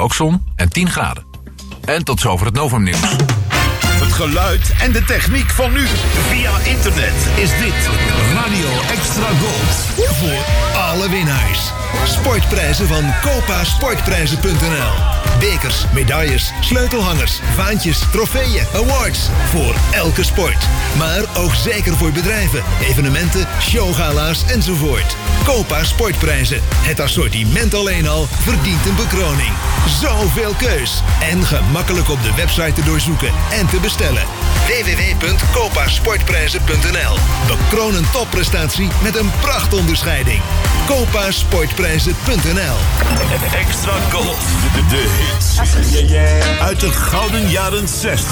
Ook zon en 10 graden. En tot zover het Novumnieuws. Het geluid en de techniek van nu. Via internet is dit Radio Extra Gold. Voor alle winnaars. Sportprijzen van CopaSportprijzen.nl. Bekers, medailles, sleutelhangers, vaantjes, trofeeën, awards. Voor elke sport. Maar ook zeker voor bedrijven, evenementen, showgala's enzovoort. Copa Sportprijzen. Het assortiment alleen al verdient een bekroning. Zoveel keus. En gemakkelijk op de website te doorzoeken en te bestellen. www.copasportprijzen.nl. Bekroon een topprestatie met een prachtonderscheiding. CopaSportprijzen.nl. Extra Gold. De hits uit de gouden jaren 60,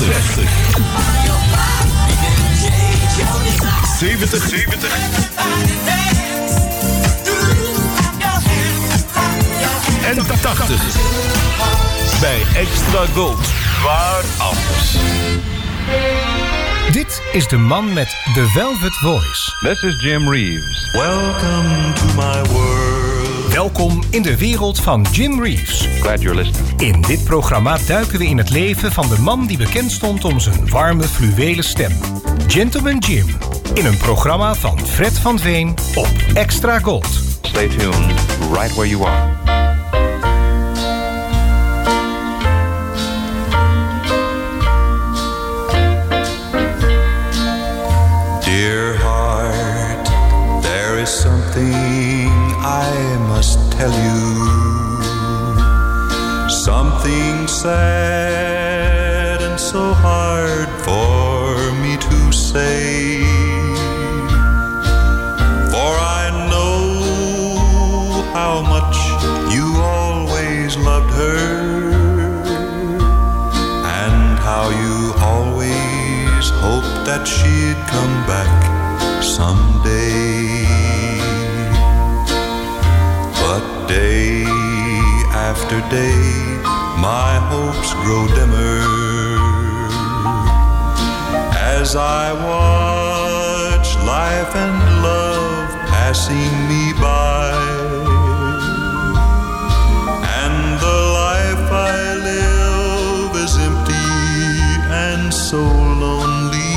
70, 70 en 80. Bij Extra Gold. Waar anders. Dit is de man met The Velvet Voice. This is Jim Reeves. Welcome to my world. Welkom in de wereld van Jim Reeves. Glad you're listening. In dit programma duiken we in het leven van de man die bekend stond om zijn warme fluwelen stem. Gentleman Jim. In een programma van Fred van Veen op Extra Gold. Stay tuned, right where you are. Something I must tell you, something sad and so hard for me to say, for I know how much you always loved her, and how you always hoped that she'd come back someday. Day after day, my hopes grow dimmer as I watch life and love passing me by, and the life I live is empty and so lonely.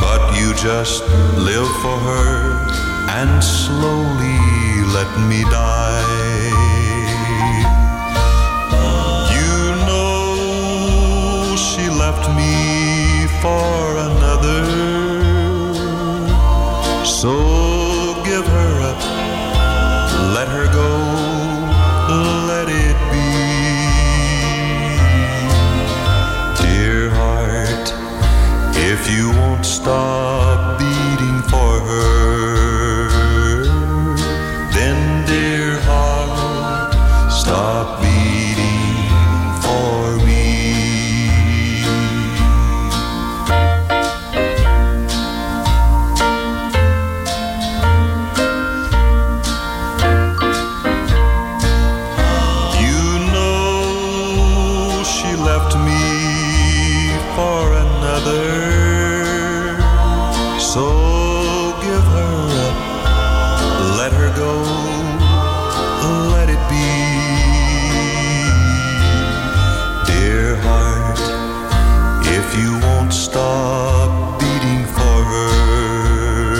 But you just live for her and slowly let me die. You know she left me for another, so give her up, let her go, let it be. Dear heart, if you won't stop beating for her, stop beating for me. You know she left me for another, so give her up, let her go. Stop beating for her,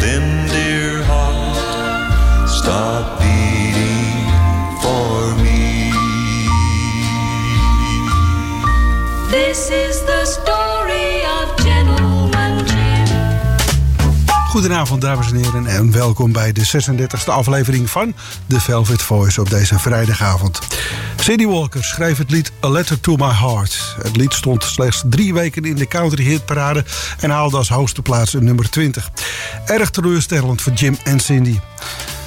then dear heart, stop beating for me. This is the story of Gentleman Jim. Goedenavond dames en heren en welkom bij de 36e aflevering van The Velvet Voice op deze vrijdagavond. Cindy Walker schreef het lied A Letter to My Heart. Het lied stond slechts 3 weken in de country hitparade en haalde als hoogste plaats een nummer 20. Erg teleurstellend voor Jim en Cindy.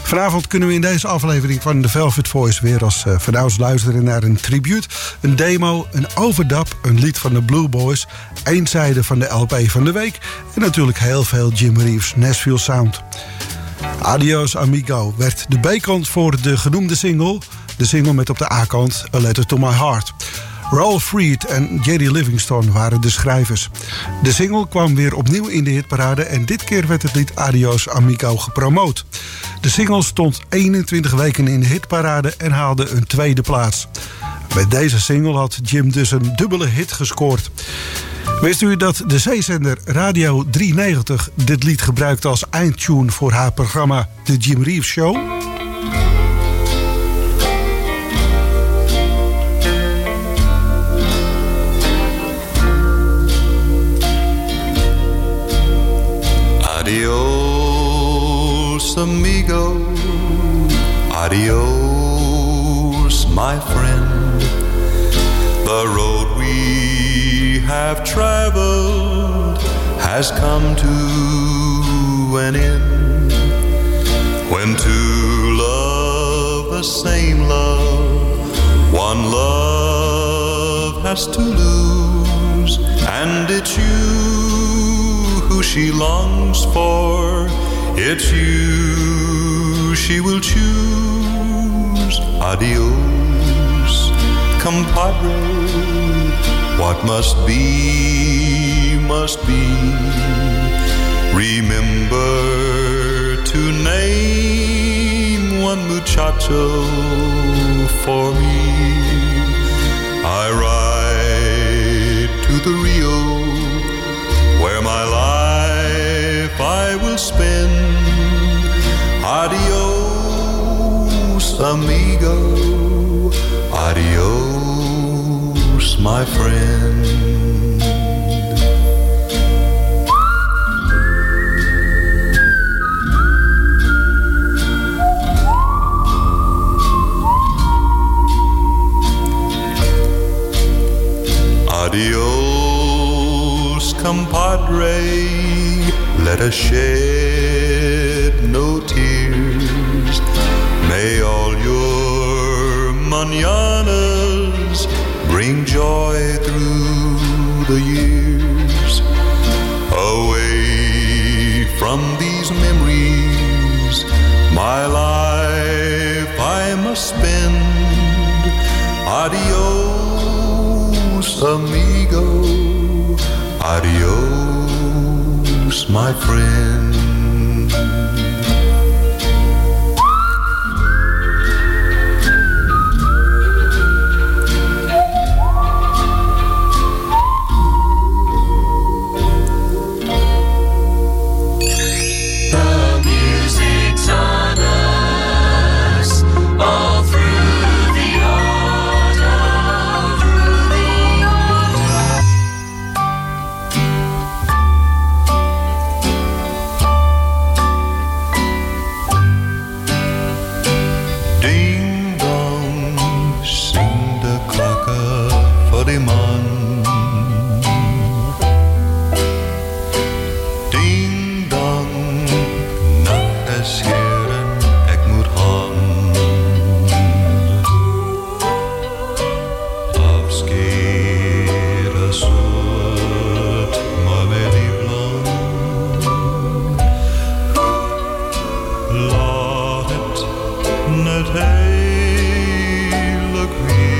Vanavond kunnen we in deze aflevering van The Velvet Voice weer als vanouds luisteren naar een tribute, een demo, een overdub, een lied van de Blue Boys, één zijde van de LP van de week en natuurlijk heel veel Jim Reeves' Nashville Sound. Adios Amigo werd de B-kant voor de genoemde single. De single met op de A-kant A Letter to My Heart. Ralph Freed en Jerry Livingston waren de schrijvers. De single kwam weer opnieuw in de hitparade en dit keer werd het lied Adios Amigo gepromoot. De single stond 21 weken in de hitparade en haalde een tweede plaats. Met deze single had Jim dus een dubbele hit gescoord. Wist u dat de zeezender Radio 390 dit lied gebruikte als eindtune voor haar programma The Jim Reeves Show? Adios amigo, adios my friend. The road we have traveled has come to an end. When two love the same love, one love has to lose, and it's you who she longs for, it's you she will choose. Adios, compadre. What must be, remember to name one muchacho for me. I ride to the Rio, where my life I will spend. Adios, amigo, adios, my friend. Adios, compadre, let us shed no tears. May all your mañanas bring joy through the years. Away from these memories, my life I must spend. Adios, amigo, adios, my friend. Look me.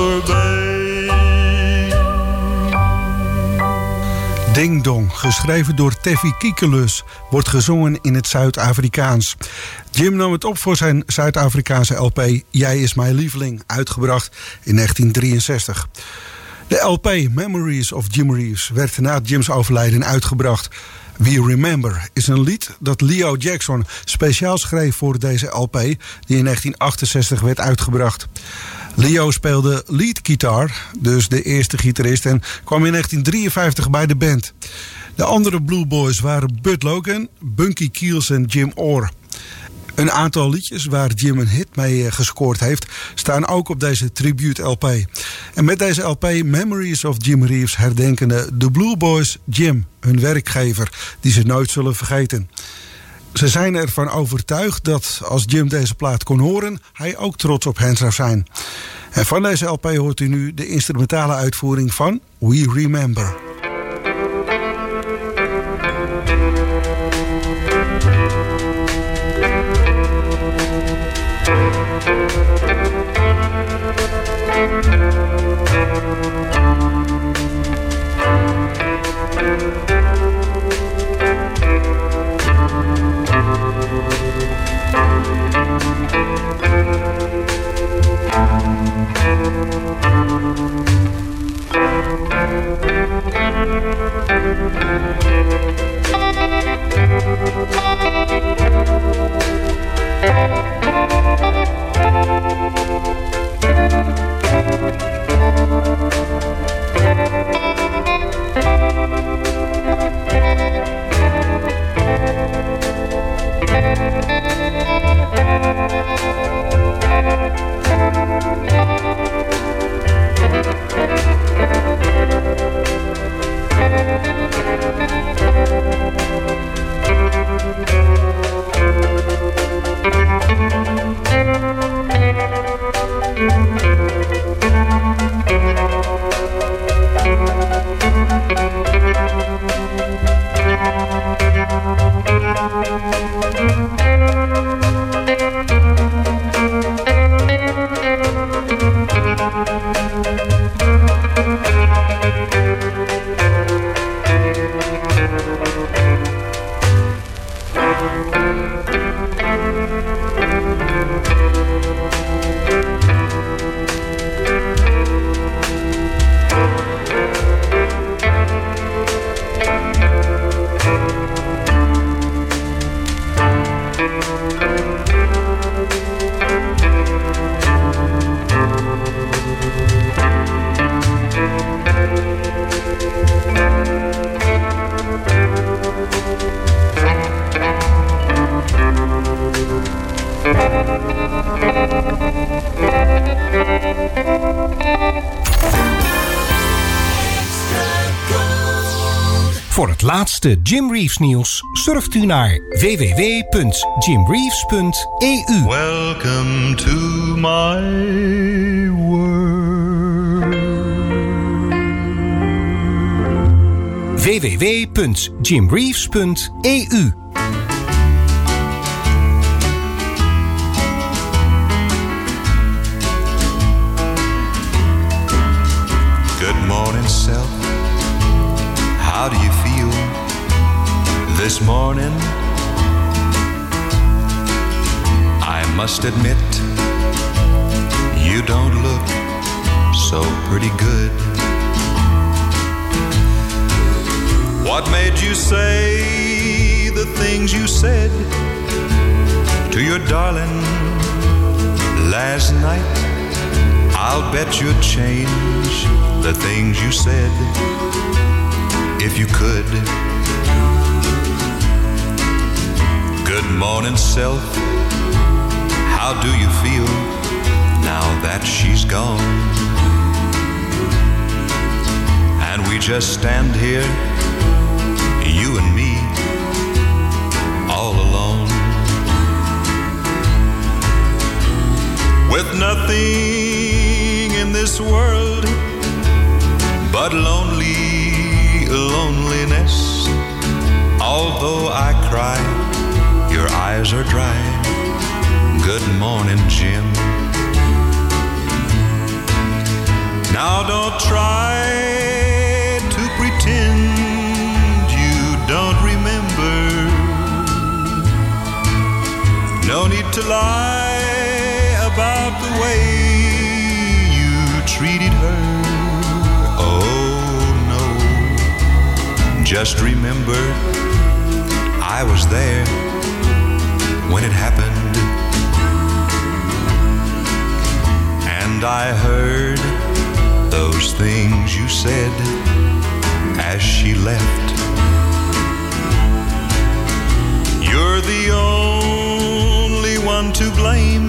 voorbij. Ding Dong, geschreven door Teffy Kikelus, wordt gezongen in het Zuid-Afrikaans. Jim nam het op voor zijn Zuid-Afrikaanse LP Jij is mijn lieveling, uitgebracht in 1963. De LP Memories of Jim Reeves werd na Jim's overlijden uitgebracht. We Remember is een lied dat Leo Jackson speciaal schreef voor deze LP, die in 1968 werd uitgebracht. Leo speelde lead guitar, dus de eerste gitarist, en kwam in 1953 bij de band. De andere Blue Boys waren Bud Logan, Bunky Keels en Jim Orr. Een aantal liedjes waar Jim een hit mee gescoord heeft, staan ook op deze tribute LP. En met deze LP Memories of Jim Reeves herdenken de Blue Boys Jim, hun werkgever, die ze nooit zullen vergeten. Ze zijn ervan overtuigd dat als Jim deze plaat kon horen, hij ook trots op hen zou zijn. En van deze LP hoort u nu de instrumentale uitvoering van We Remember. Voor het laatste Jim Reeves nieuws surft u naar www.jimreeves.eu. Welcome to my world. www.jimreeves.eu. Good morning, self. How do you feel this morning? I must admit, you don't look so pretty good. What made you say the things you said to your darling last night? I'll bet you'd change the things you said if you could. Good morning, self. How do you feel now that she's gone? And we just stand here, you and me, all alone, with nothing in this world but loneliness. Although I cry, your eyes are dry. Good morning, Jim. Now don't try to pretend you don't remember. No need to lie about the way you treated her. Oh no, just remember I was there when it happened, and I heard those things you said as she left. You're the only one to blame,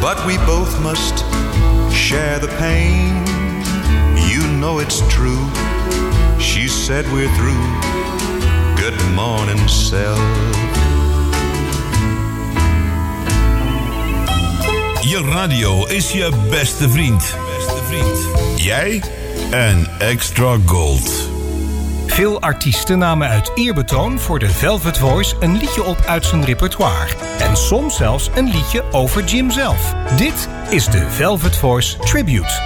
but we both must share the pain. You know it's true, she said we're through. Good morning, self. Je radio is je beste vriend. Jij en Extra Gold. Veel artiesten namen uit eerbetoon voor The Velvet Voice een liedje op uit zijn repertoire. En soms zelfs een liedje over Jim zelf. Dit is The Velvet Voice Tribute.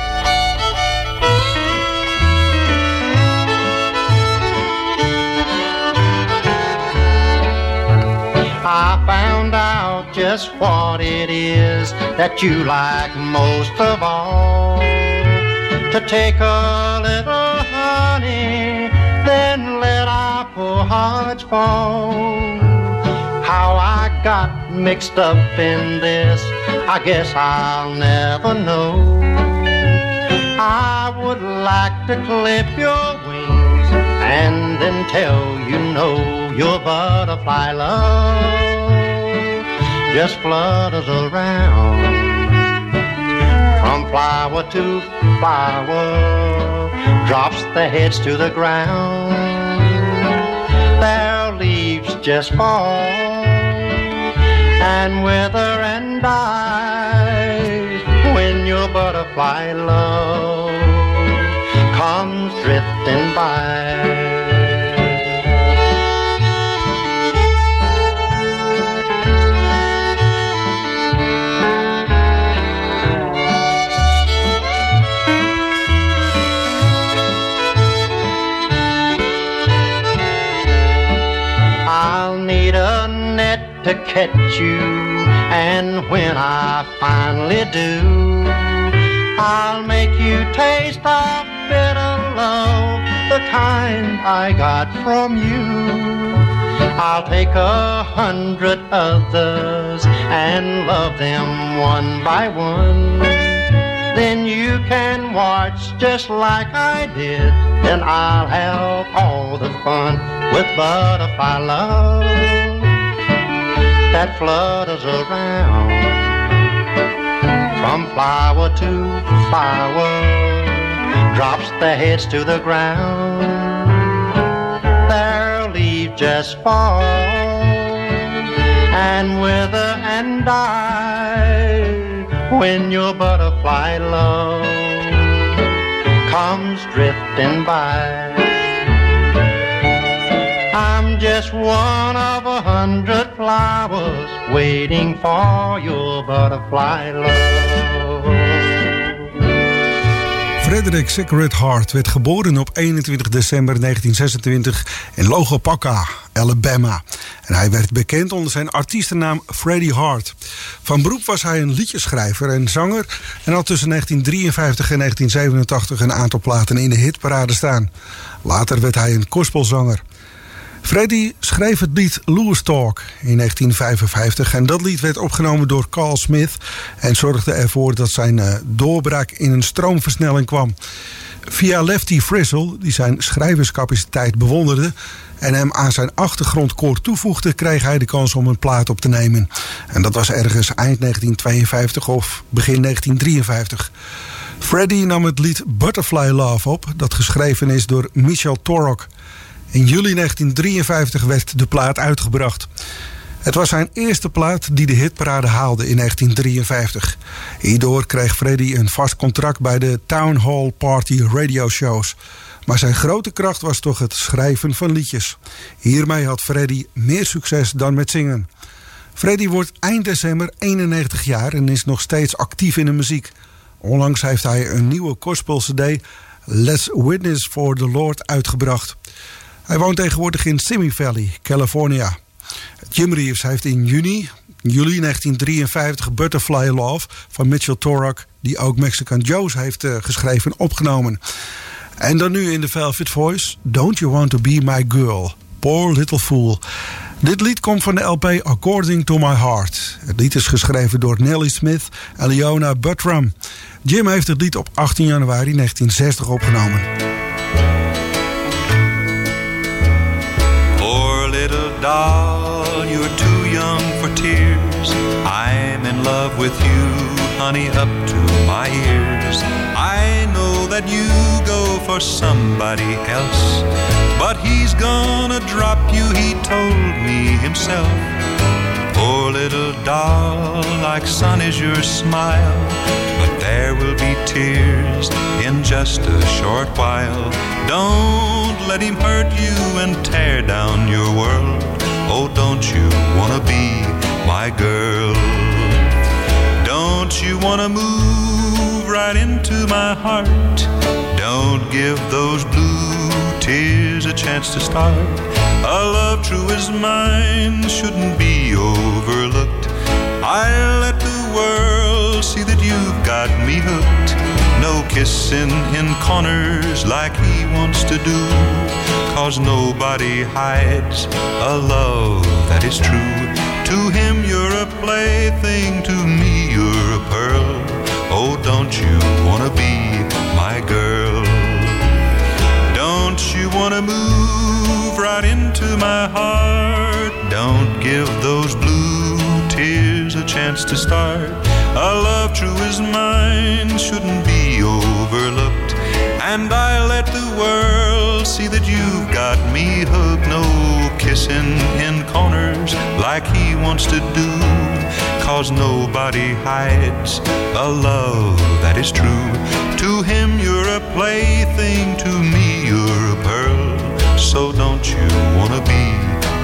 I found out just what it is that you like most of all. To take a little honey, then let apple hearts fall. How I got mixed up in this, I guess I'll never know. I would like to clip your wings and then tell you no. Your butterfly love just flutters around from flower to flower, drops their heads to the ground. Their leaves just fall and wither and die when your butterfly love comes drifting by. To catch you, and when I finally do, I'll make you taste the bitter love, the kind I got from you. I'll take 100 others and love them one by one. Then you can watch just like I did, and I'll have all the fun with butterfly love that flutters around from flower to flower, drops their heads to the ground. Their leaves just fall and wither and die when your butterfly love comes drifting by. I'm just one of 100 flowers waiting for your butterfly love. Frederick Sikrid Hart werd geboren op 21 december 1926 in Logopaka, Alabama. En hij werd bekend onder zijn artiestennaam Freddie Hart. Van beroep was hij een liedjeschrijver en zanger en had tussen 1953 en 1987 een aantal platen in de hitparade staan. Later werd hij een gospelzanger. Freddie schreef het lied Loose Talk in 1955 en dat lied werd opgenomen door Carl Smith en zorgde ervoor dat zijn doorbraak in een stroomversnelling kwam. Via Lefty Frizzle, die zijn schrijverscapaciteit bewonderde en hem aan zijn achtergrondkoor toevoegde, kreeg hij de kans om een plaat op te nemen. En dat was ergens eind 1952 of begin 1953. Freddie nam het lied Butterfly Love op, dat geschreven is door Mitchell Torok. In juli 1953 werd de plaat uitgebracht. Het was zijn eerste plaat die de hitparade haalde in 1953. Hierdoor kreeg Freddie een vast contract bij de Town Hall Party radio shows. Maar zijn grote kracht was toch het schrijven van liedjes. Hiermee had Freddie meer succes dan met zingen. Freddie wordt eind december 91 jaar en is nog steeds actief in de muziek. Onlangs heeft hij een nieuwe gospel-cd, Let's Witness for the Lord, uitgebracht. Hij woont tegenwoordig in Simi Valley, California. Jim Reeves heeft in juli 1953 Butterfly Love van Mitchell Torok, die ook Mexican Joe's heeft geschreven, opgenomen. En dan nu in The Velvet Voice, Don't You Want to Be My Girl, Poor Little Fool. Dit lied komt van de LP According to My Heart. Het lied is geschreven door Nellie Smith en Leona Buttram. Jim heeft het lied op 18 januari 1960 opgenomen. Poor little doll, you're too young for tears. I'm in love with you, honey, up to my ears. I know that you go for somebody else, but he's gonna drop you, he told me himself. Poor little doll, like sun is your smile, but there will be tears in just a short while. Don't let him hurt you and tear down your world. Oh, don't you wanna be my girl? Don't you wanna move right into my heart? Don't give those blues tears a chance to start. A love true as mine shouldn't be overlooked. I'll let the world see that you've got me hooked. No kissing in corners like he wants to do, 'cause nobody hides a love that is true. To him you're a plaything, to me you're a pearl. Oh, don't you wanna be my girl? Don't you wanna move right into my heart? Don't give those blue tears a chance to start. A love true as mine shouldn't be overlooked, and I let the world see that you've got me hooked. No kissing in corners like he wants to do, 'cause nobody hides a love that is true. To him you're a plaything, to me you're a pearl. So don't you wanna be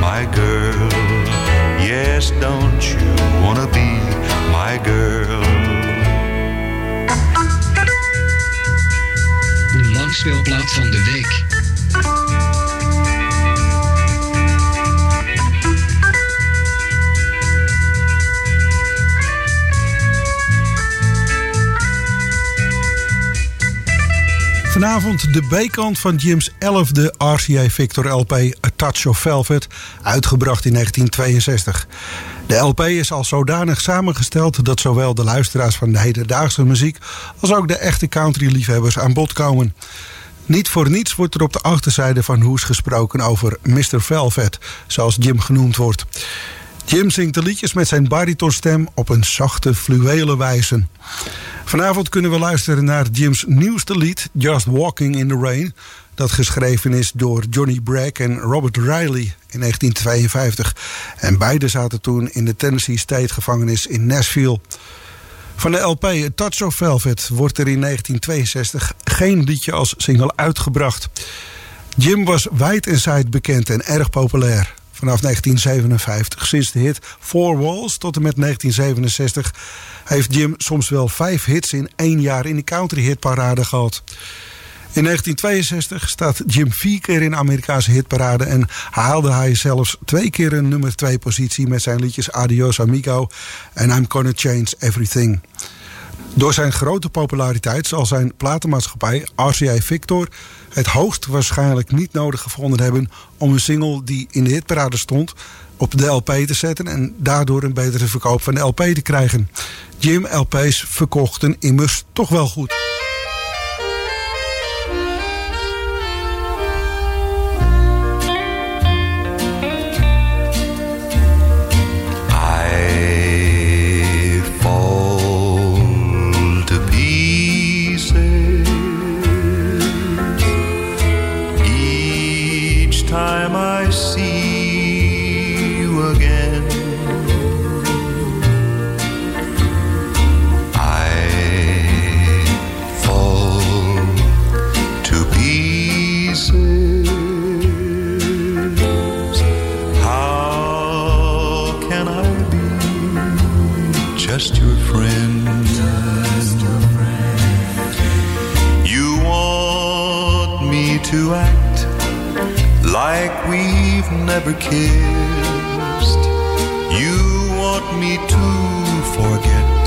my girl? Yes, don't you wanna be my girl? De langspeelplaat van de week. Vanavond de B-kant van Jim's 11e RCA Victor LP A Touch of Velvet, uitgebracht in 1962. De LP is als zodanig samengesteld dat zowel de luisteraars van de hedendaagse muziek als ook de echte country-liefhebbers aan bod komen. Niet voor niets wordt er op de achterzijde van hoes gesproken over Mr. Velvet, zoals Jim genoemd wordt. Jim zingt de liedjes met zijn baritonstem op een zachte, fluwele wijze. Vanavond kunnen we luisteren naar Jim's nieuwste lied, Just Walking in the Rain, dat geschreven is door Johnny Bragg en Robert Riley in 1952. En beide zaten toen in de Tennessee State gevangenis in Nashville. Van de LP A Touch of Velvet wordt er in 1962 geen liedje als single uitgebracht. Jim was wijd en zijd bekend en erg populair. Vanaf 1957, sinds de hit Four Walls tot en met 1967... heeft Jim soms wel 5 hits in 1 jaar in de country-hitparade gehad. In 1962 staat Jim 4 keer in de Amerikaanse hitparade en haalde hij zelfs 2 keer een nummer 2 positie met zijn liedjes Adios Amigo en I'm Gonna Change Everything. Door zijn grote populariteit zal zijn platenmaatschappij RCA Victor het hoogst waarschijnlijk niet nodig gevonden hebben om een single die in de hitparade stond op de LP te zetten en daardoor een betere verkoop van de LP te krijgen. Jim LP's verkochten immers toch wel goed. Just your friend. to act like we've never kissed. You want me to forget,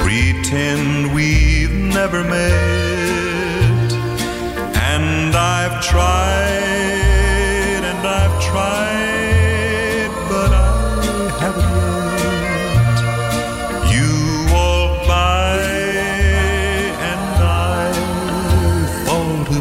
pretend we've never met. And I've tried, and I've tried, but I haven't yet. You walk by, and I fall to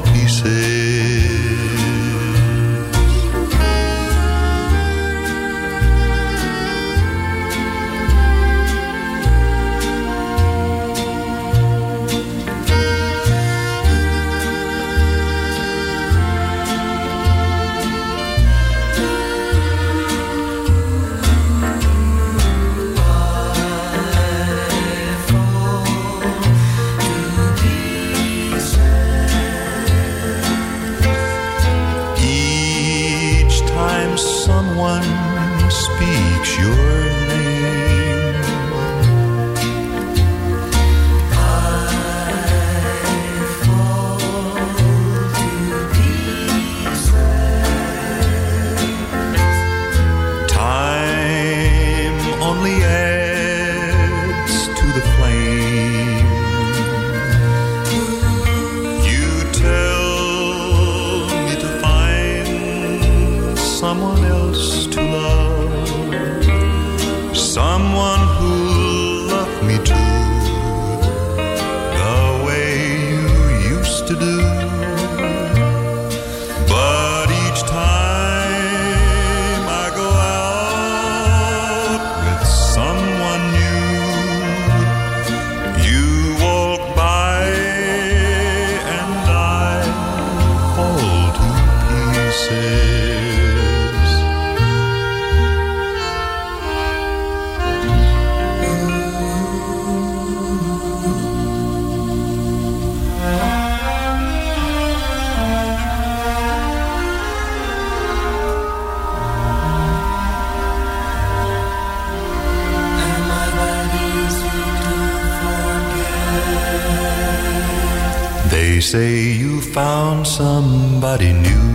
somebody new.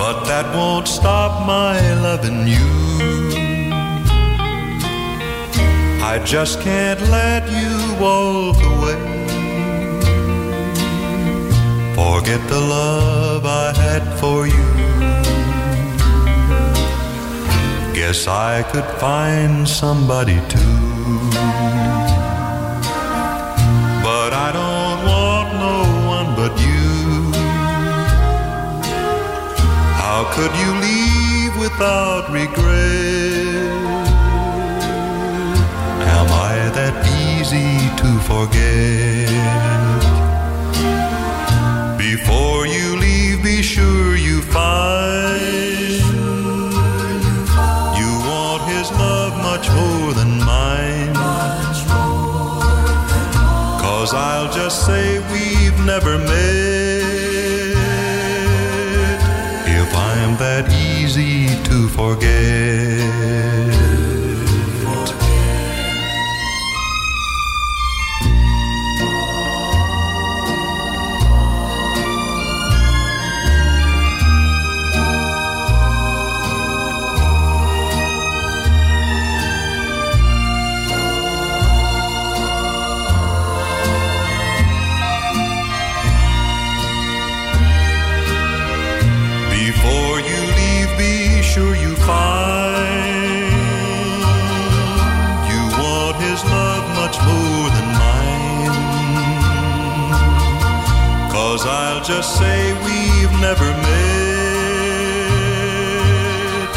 But that won't stop my loving you. I just can't let you walk away. Forget the love I had for you. Guess I could find somebody too. But I don't could you leave without regret? Am I that easy to forget? Before you leave, be sure you find you want his love much more than mine. 'Cause I'll just say we've never met. I'm that easy to forget. I'll just say we've never met.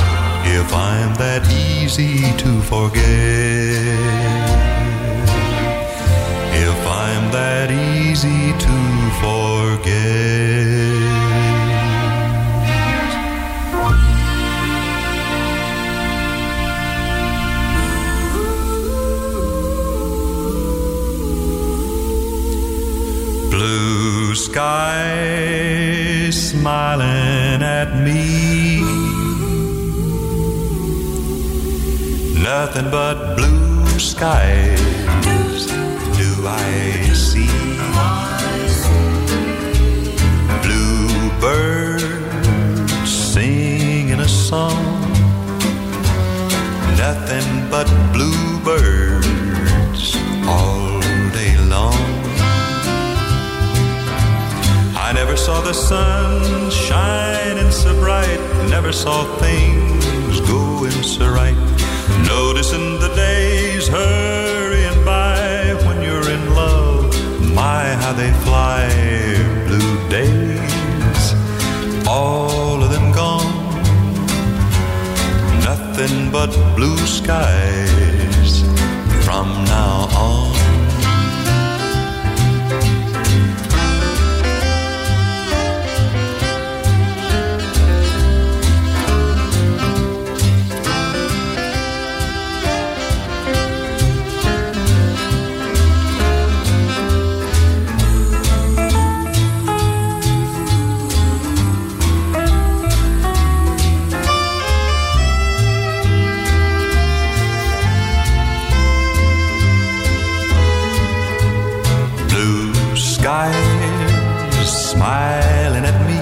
If I'm that easy to forget. If I'm that easy to forget. Sky smiling at me, nothing but blue skies do I see. Bluebirds singing a song, nothing but bluebirds all day long. I never saw the sun shining so bright, never saw things going so right, noticing the days hurrying by. When you're in love, my, how they fly, blue days, all of them gone, nothing but blue skies from now on. Smiling at me,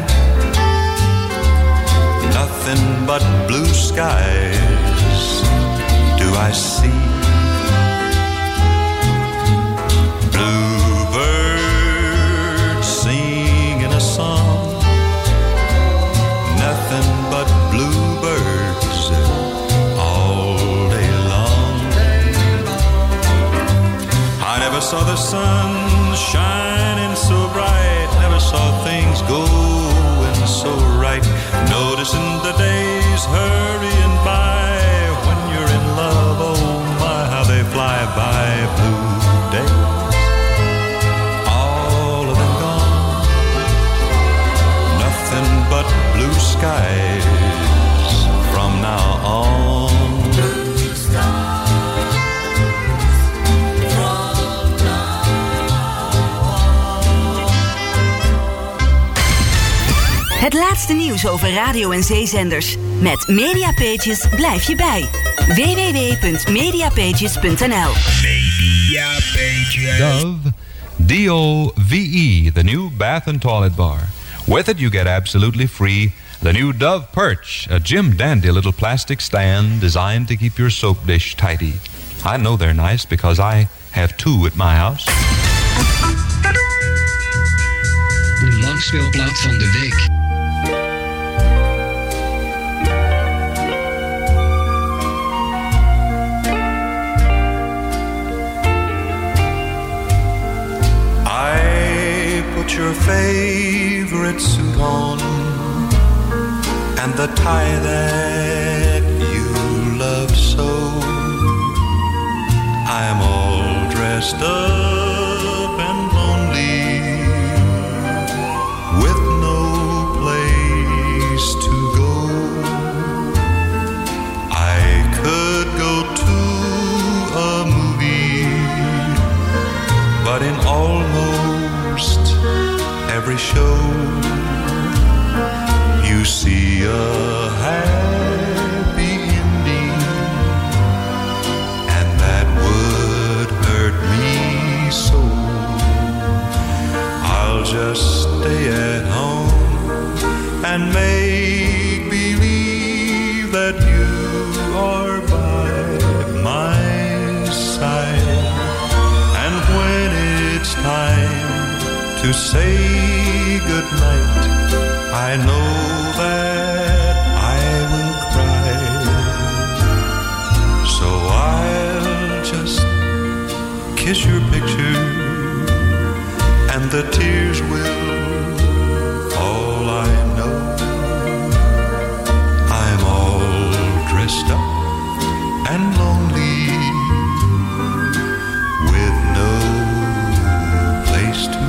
nothing but blue skies do I see. Bluebirds singing a song, nothing but bluebirds all day long. I never saw the sun shining so bright, saw things going so right, noticing the days hurrying by. When you're in love, oh my, how they fly by, blue days, all of them gone, nothing but blue skies from now on. Blue skies. Het laatste nieuws over radio- en zeezenders. Met Mediapages blijf je bij. www.mediapages.nl. Mediapages. Dove, D-O-V-E, the new bath and toilet bar. With it you get absolutely free the new Dove Perch, a Jim Dandy little plastic stand designed to keep your soap dish tidy. I know they're nice because I have two at my house. De langspeelplaat van de week. Your favorite suit on and the tie that you love so. I'm all dressed up and lonely with no place to go. I could go to a movie, but in almost every show you see a happy ending, and that would hurt me so. I'll just stay at home and make believe that you are by my side, and when it's time to say goodnight, I know that I will cry. So I'll just kiss your picture, and the tears will fall, I know. I'm all dressed up and lonely with no place to go.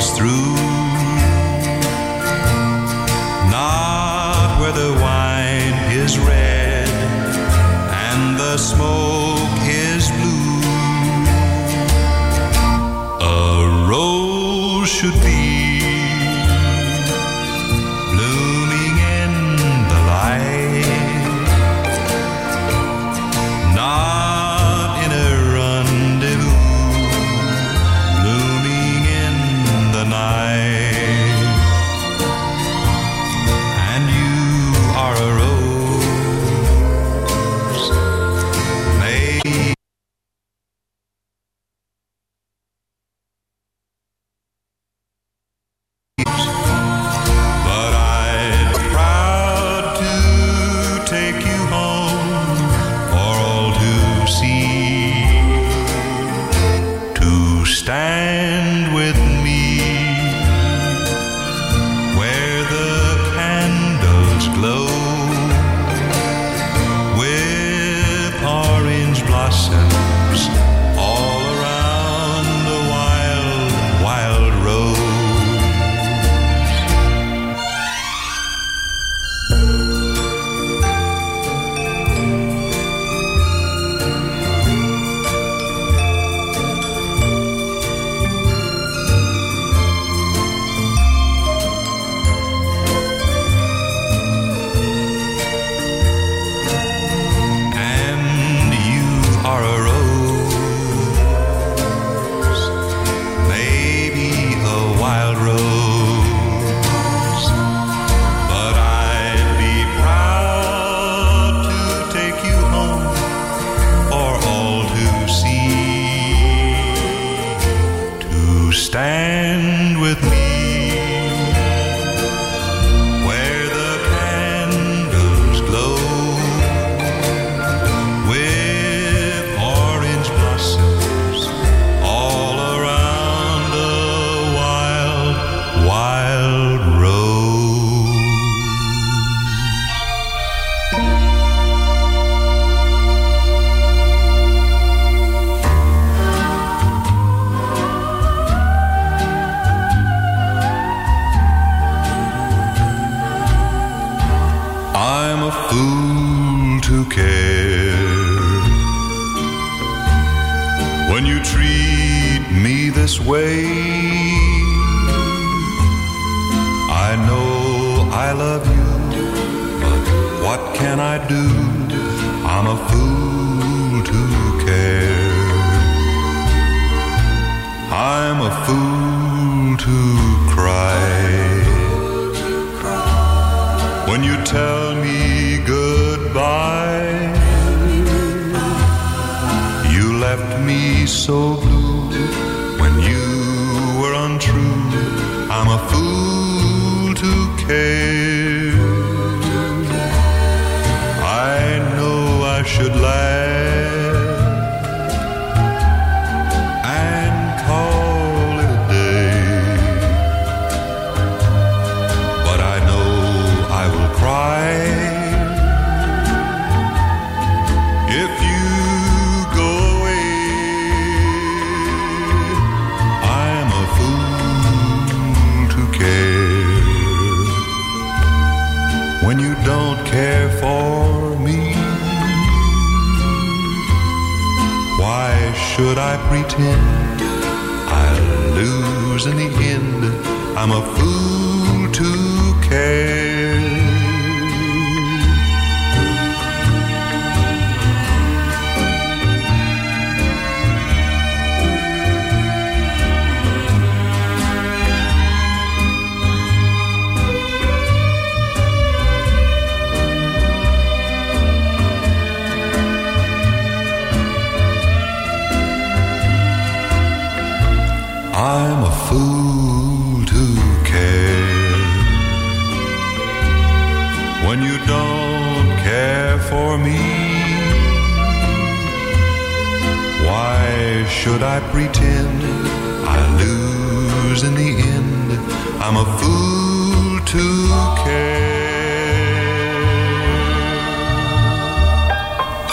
comes through, not where the wine is red and the smoke is blue. A rose should be blooming in the light, not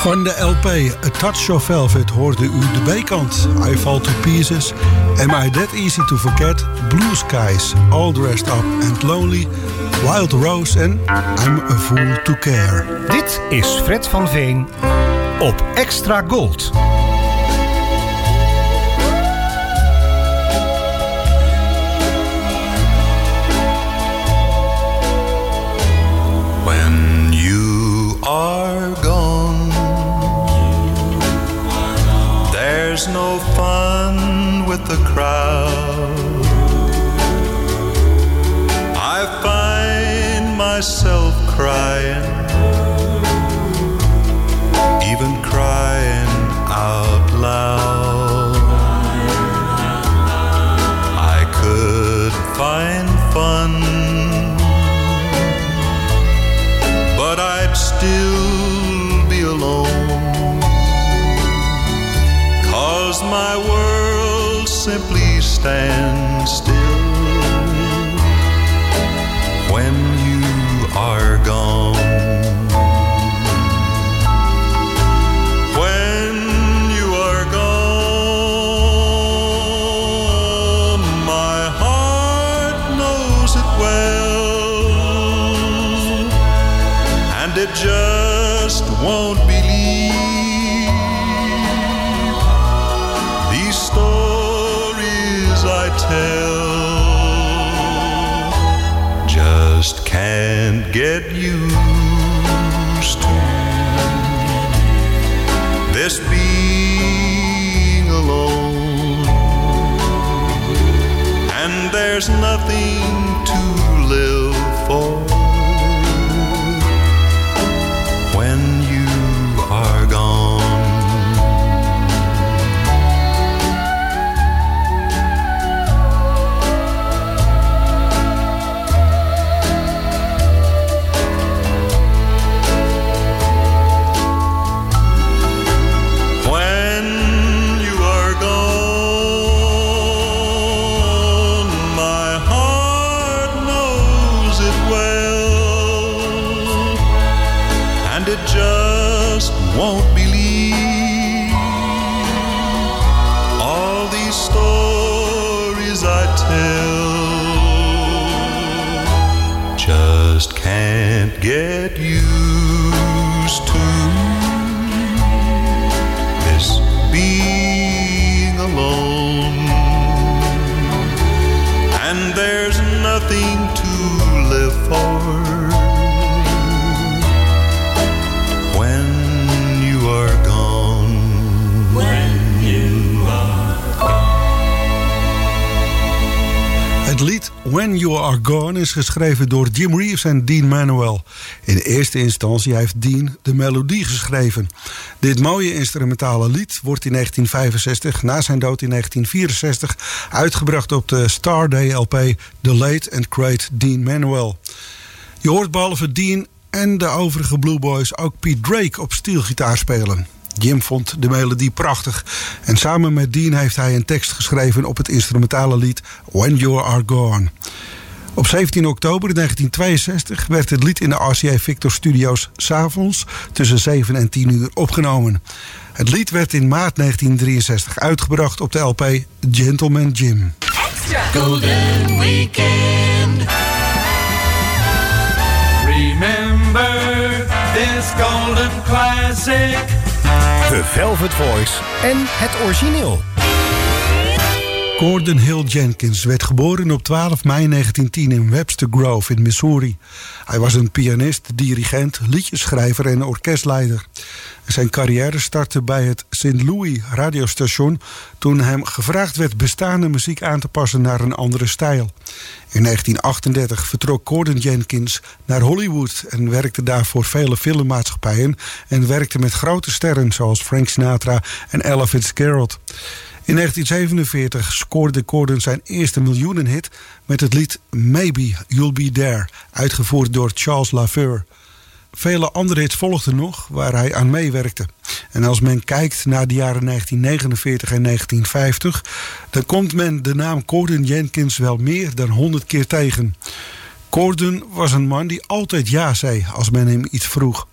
Van de LP A Touch of Velvet hoorde u de B-kant, I Fall to Pieces, Am I That Easy to Forget, Blue Skies, All Dressed Up and Lonely, Wild Rose en I'm a Fool to Care. Dit is Fred van Veen op Extra Gold. There's no fun with the crowd. I find myself crying, even crying out loud. I could find fun, but I'd still be alone. My world simply stands still when you are gone. When you are gone, my heart knows it well, and it just won't believe I tell. Just can't get used to this being alone, and there's nothing to live for when you are gone. Won't believe all these stories I tell. Just can't get used to this being alone, and there's nothing to live for. Het lied When You Are Gone is geschreven door Jim Reeves en Dean Manuel. In eerste instantie heeft Dean de melodie geschreven. Dit mooie instrumentale lied wordt in 1965, na zijn dood in 1964... uitgebracht op de Starday LP The Late and Great Dean Manuel. Je hoort behalve Dean en de overige Blue Boys ook Pete Drake op steelgitaar spelen. Jim vond de melodie prachtig en samen met Dean heeft hij een tekst geschreven op het instrumentale lied When You Are Gone. Op 17 oktober 1962 werd het lied in de RCA Victor Studios 's avonds tussen 7 en 10 uur opgenomen. Het lied werd in maart 1963 uitgebracht op de LP Gentleman Jim. Extra Golden Weekend. Remember this golden classic. The Velvet Voice en het origineel. Gordon Hill Jenkins werd geboren op 12 mei 1910 in Webster Grove in Missouri. Hij was een pianist, dirigent, liedjesschrijver en orkestleider. Zijn carrière startte bij het St. Louis radiostation toen hem gevraagd werd bestaande muziek aan te passen naar een andere stijl. In 1938 vertrok Gordon Jenkins naar Hollywood en werkte daar voor vele filmmaatschappijen en werkte met grote sterren zoals Frank Sinatra en Ella Fitzgerald. In 1947 scoorde Gordon zijn eerste miljoenenhit met het lied Maybe You'll Be There, uitgevoerd door Charles Lafleur. Vele andere hits volgden nog waar hij aan meewerkte. En als men kijkt naar de jaren 1949 en 1950... dan komt men de naam Gordon Jenkins wel meer dan 100 keer tegen. Gordon was een man die altijd ja zei als men hem iets vroeg.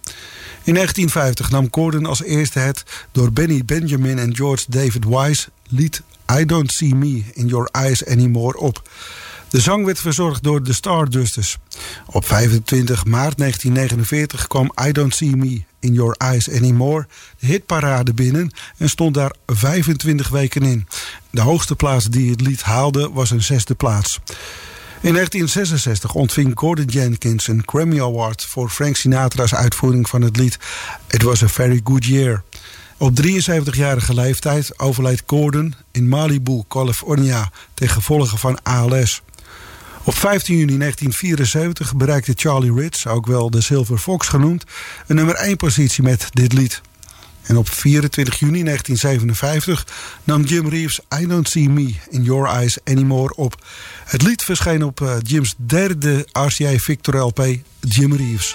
In 1950 nam Gordon als eerste het door Benny Benjamin en George David Wise lied I Don't See Me in Your Eyes Anymore op. De zang werd verzorgd door de Stardusters. Op 25 maart 1949 kwam I Don't See Me in Your Eyes Anymore de hitparade binnen en stond daar 25 weken in. De hoogste plaats die het lied haalde was een 6e plaats. In 1966 ontving Gordon Jenkins een Grammy Award voor Frank Sinatra's uitvoering van het lied It Was a Very Good Year. Op 73-jarige leeftijd overlijdt Gordon in Malibu, California, ten gevolge van ALS. Op 15 juni 1974 bereikte Charlie Ritts, ook wel de Silver Fox genoemd, een nummer 1 positie met dit lied. En op 24 juni 1957 nam Jim Reeves I Don't See Me in Your Eyes Anymore op. Het lied verscheen op Jim's derde RCA Victor LP, Jim Reeves.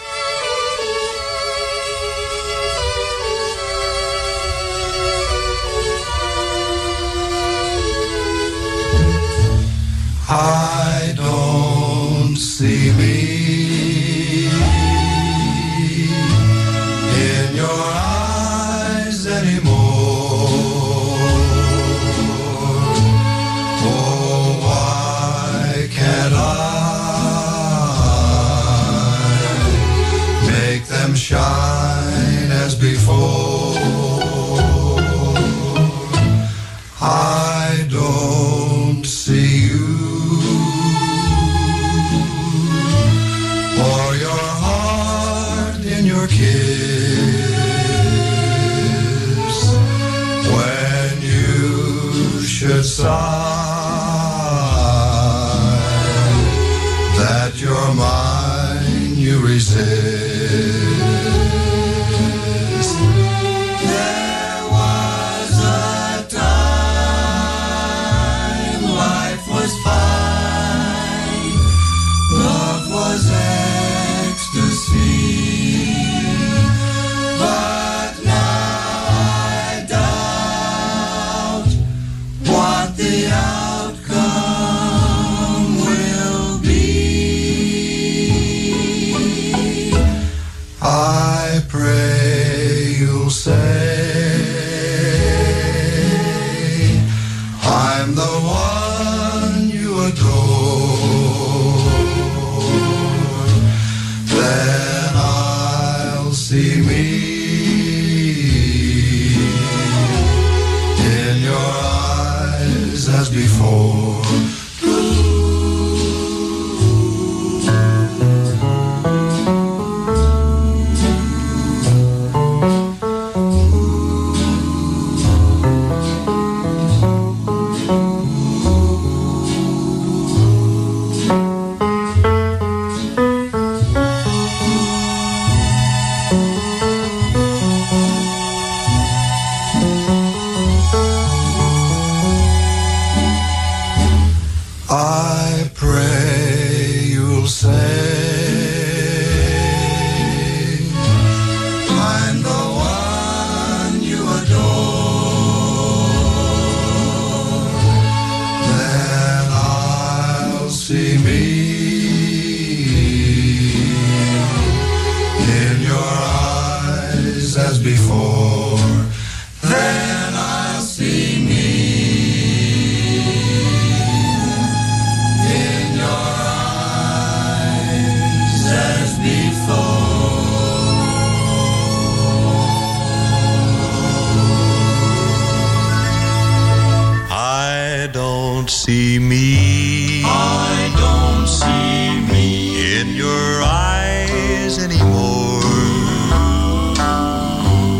I don't see me in your eyes anymore.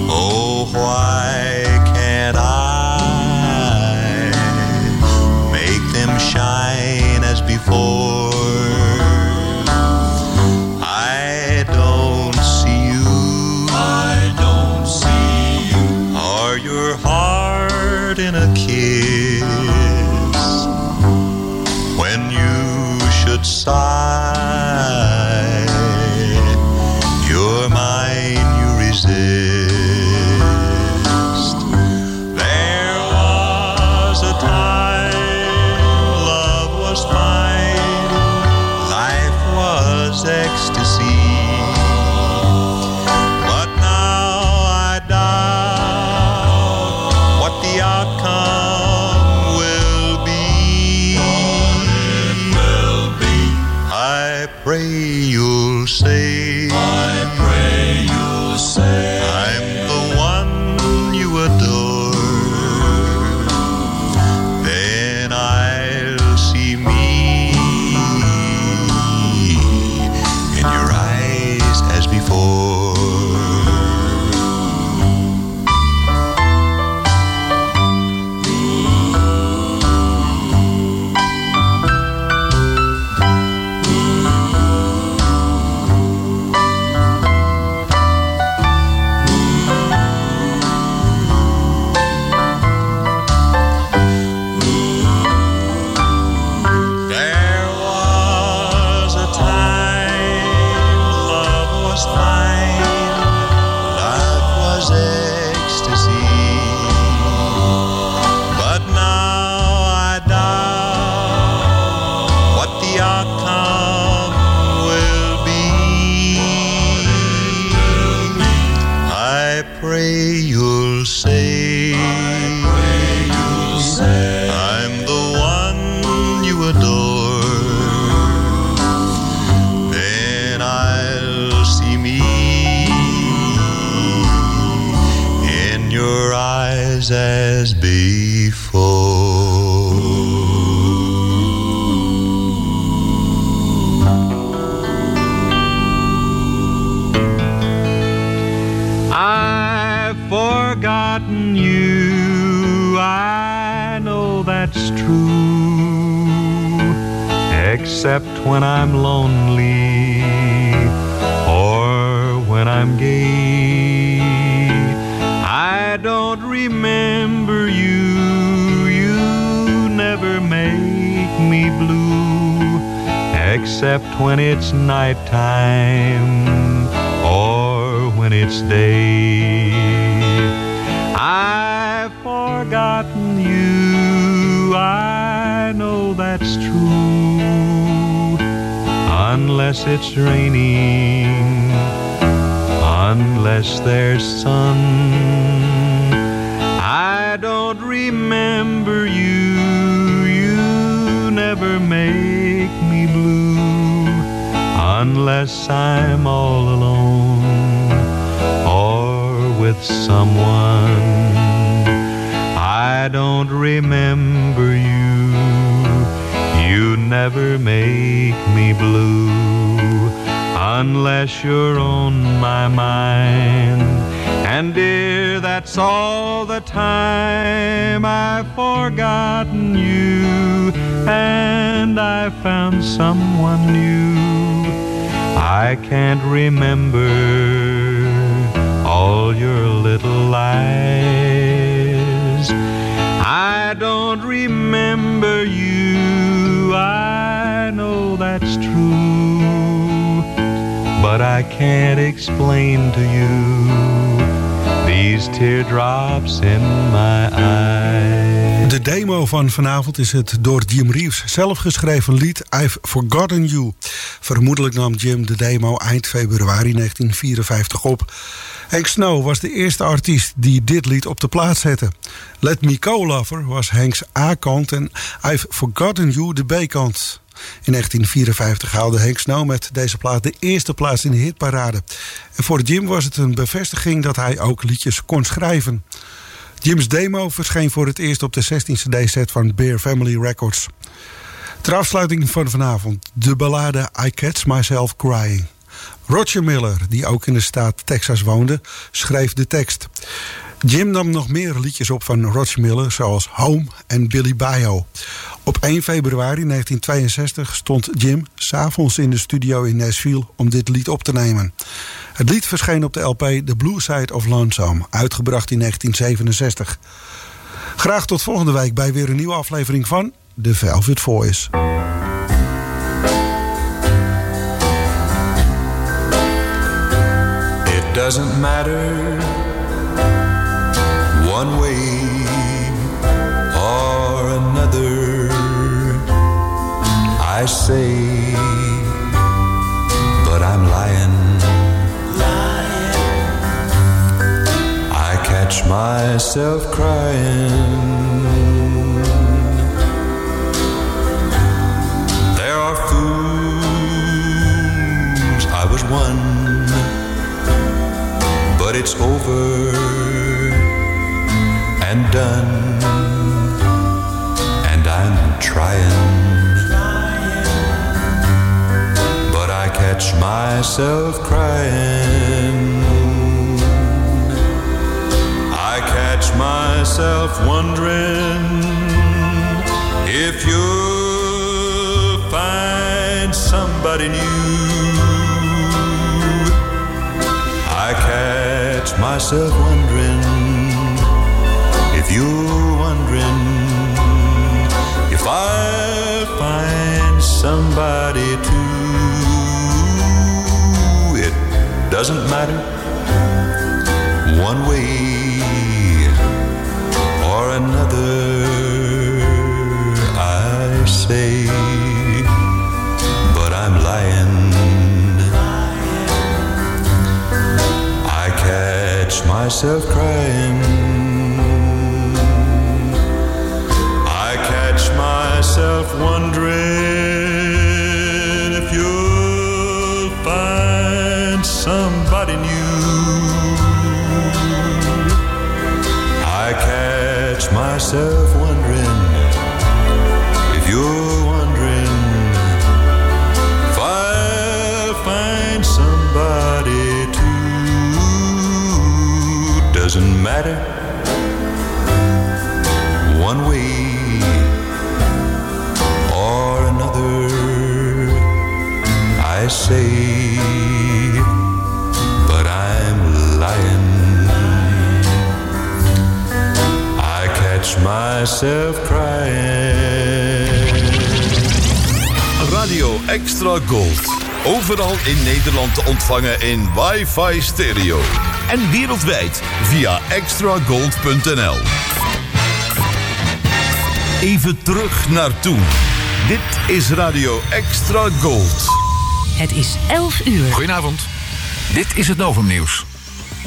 Oh, why can't I make them shine as before? I don't see you. Sigh that you're mine, you resist. There was a time life was fine, love was ecstasy, but now I doubt what the outcome will be. I pray you'll say I'm the one you adore. Then I'll see me in your as before. Ecstasy, but now pray you'll say, I pray you'll say, I'm the one you adore. Then I'll see me in your eyes as before. Except when I'm lonely or when I'm gay, I don't remember you, you never make me blue, except when it's nighttime or when it's day. I've forgotten you, I know that's true, unless it's raining, unless there's sun. I don't remember you, you never make me blue, unless I'm all alone or with someone. I don't remember you, you never make me blue, unless you're on my mind. And dear, that's all the time. I've forgotten you, and I've found someone new. I can't remember all your little lies. I don't remember you, I know that's true, but I can't explain to you these teardrops in my eyes. De demo van vanavond is het door Jim Reeves zelf geschreven lied I've Forgotten You. Vermoedelijk nam Jim de demo eind februari 1954 op. Hank Snow was de eerste artiest die dit lied op de plaat zette. Let Me Go Lover was Hanks A-kant en I've Forgotten You de B-kant. In 1954 haalde Hank Snow met deze plaat de eerste plaats in de hitparade. En voor Jim was het een bevestiging dat hij ook liedjes kon schrijven. Jim's demo verscheen voor het eerst op de 16 cd-set van Bear Family Records. Ter afsluiting van vanavond de ballade I Catch Myself Crying. Roger Miller, die ook in de staat Texas woonde, schreef de tekst. Jim nam nog meer liedjes op van Roger Miller, zoals Home en Billy Bio. Op 1 februari 1962 stond Jim 's avonds in de studio in Nashville om dit lied op te nemen. Het lied verscheen op de LP The Blue Side of Lonesome, uitgebracht in 1967. Graag tot volgende week bij weer een nieuwe aflevering van The Velvet Voice. It doesn't matter one way or another, I say, but I'm lying. I catch myself crying. There are fools trying, but I catch myself crying. I catch myself wondering if you'll find somebody new. I catch myself wondering if you're wondering if I'll find somebody too. It doesn't matter one way or another. I say, but I'm lying. I catch myself crying. Wondering if you'll find somebody new. I catch myself wondering if you're wondering if I'll find somebody too. Doesn't matter one way I say, but I'm lying. I catch myself crying. Radio Extra Gold. Overal in Nederland te ontvangen in wifi stereo. En wereldwijd via extragold.nl. Even terug naar toen. Dit is Radio Extra Gold. Het is 11 uur. Goedenavond. Dit is het Novumnieuws.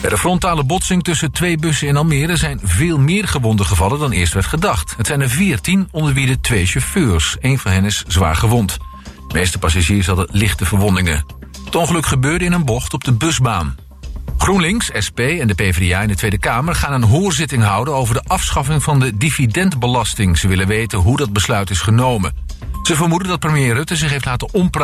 Bij de frontale botsing tussen twee bussen in Almere zijn veel meer gewonden gevallen dan eerst werd gedacht. Het zijn er 14, onder wie de twee chauffeurs. Eén van hen is zwaar gewond. De meeste passagiers hadden lichte verwondingen. Het ongeluk gebeurde in een bocht op de busbaan. GroenLinks, SP en de PvdA in de Tweede Kamer gaan een hoorzitting houden over de afschaffing van de dividendbelasting. Ze willen weten hoe dat besluit is genomen. Ze vermoeden dat premier Rutte zich heeft laten ompraten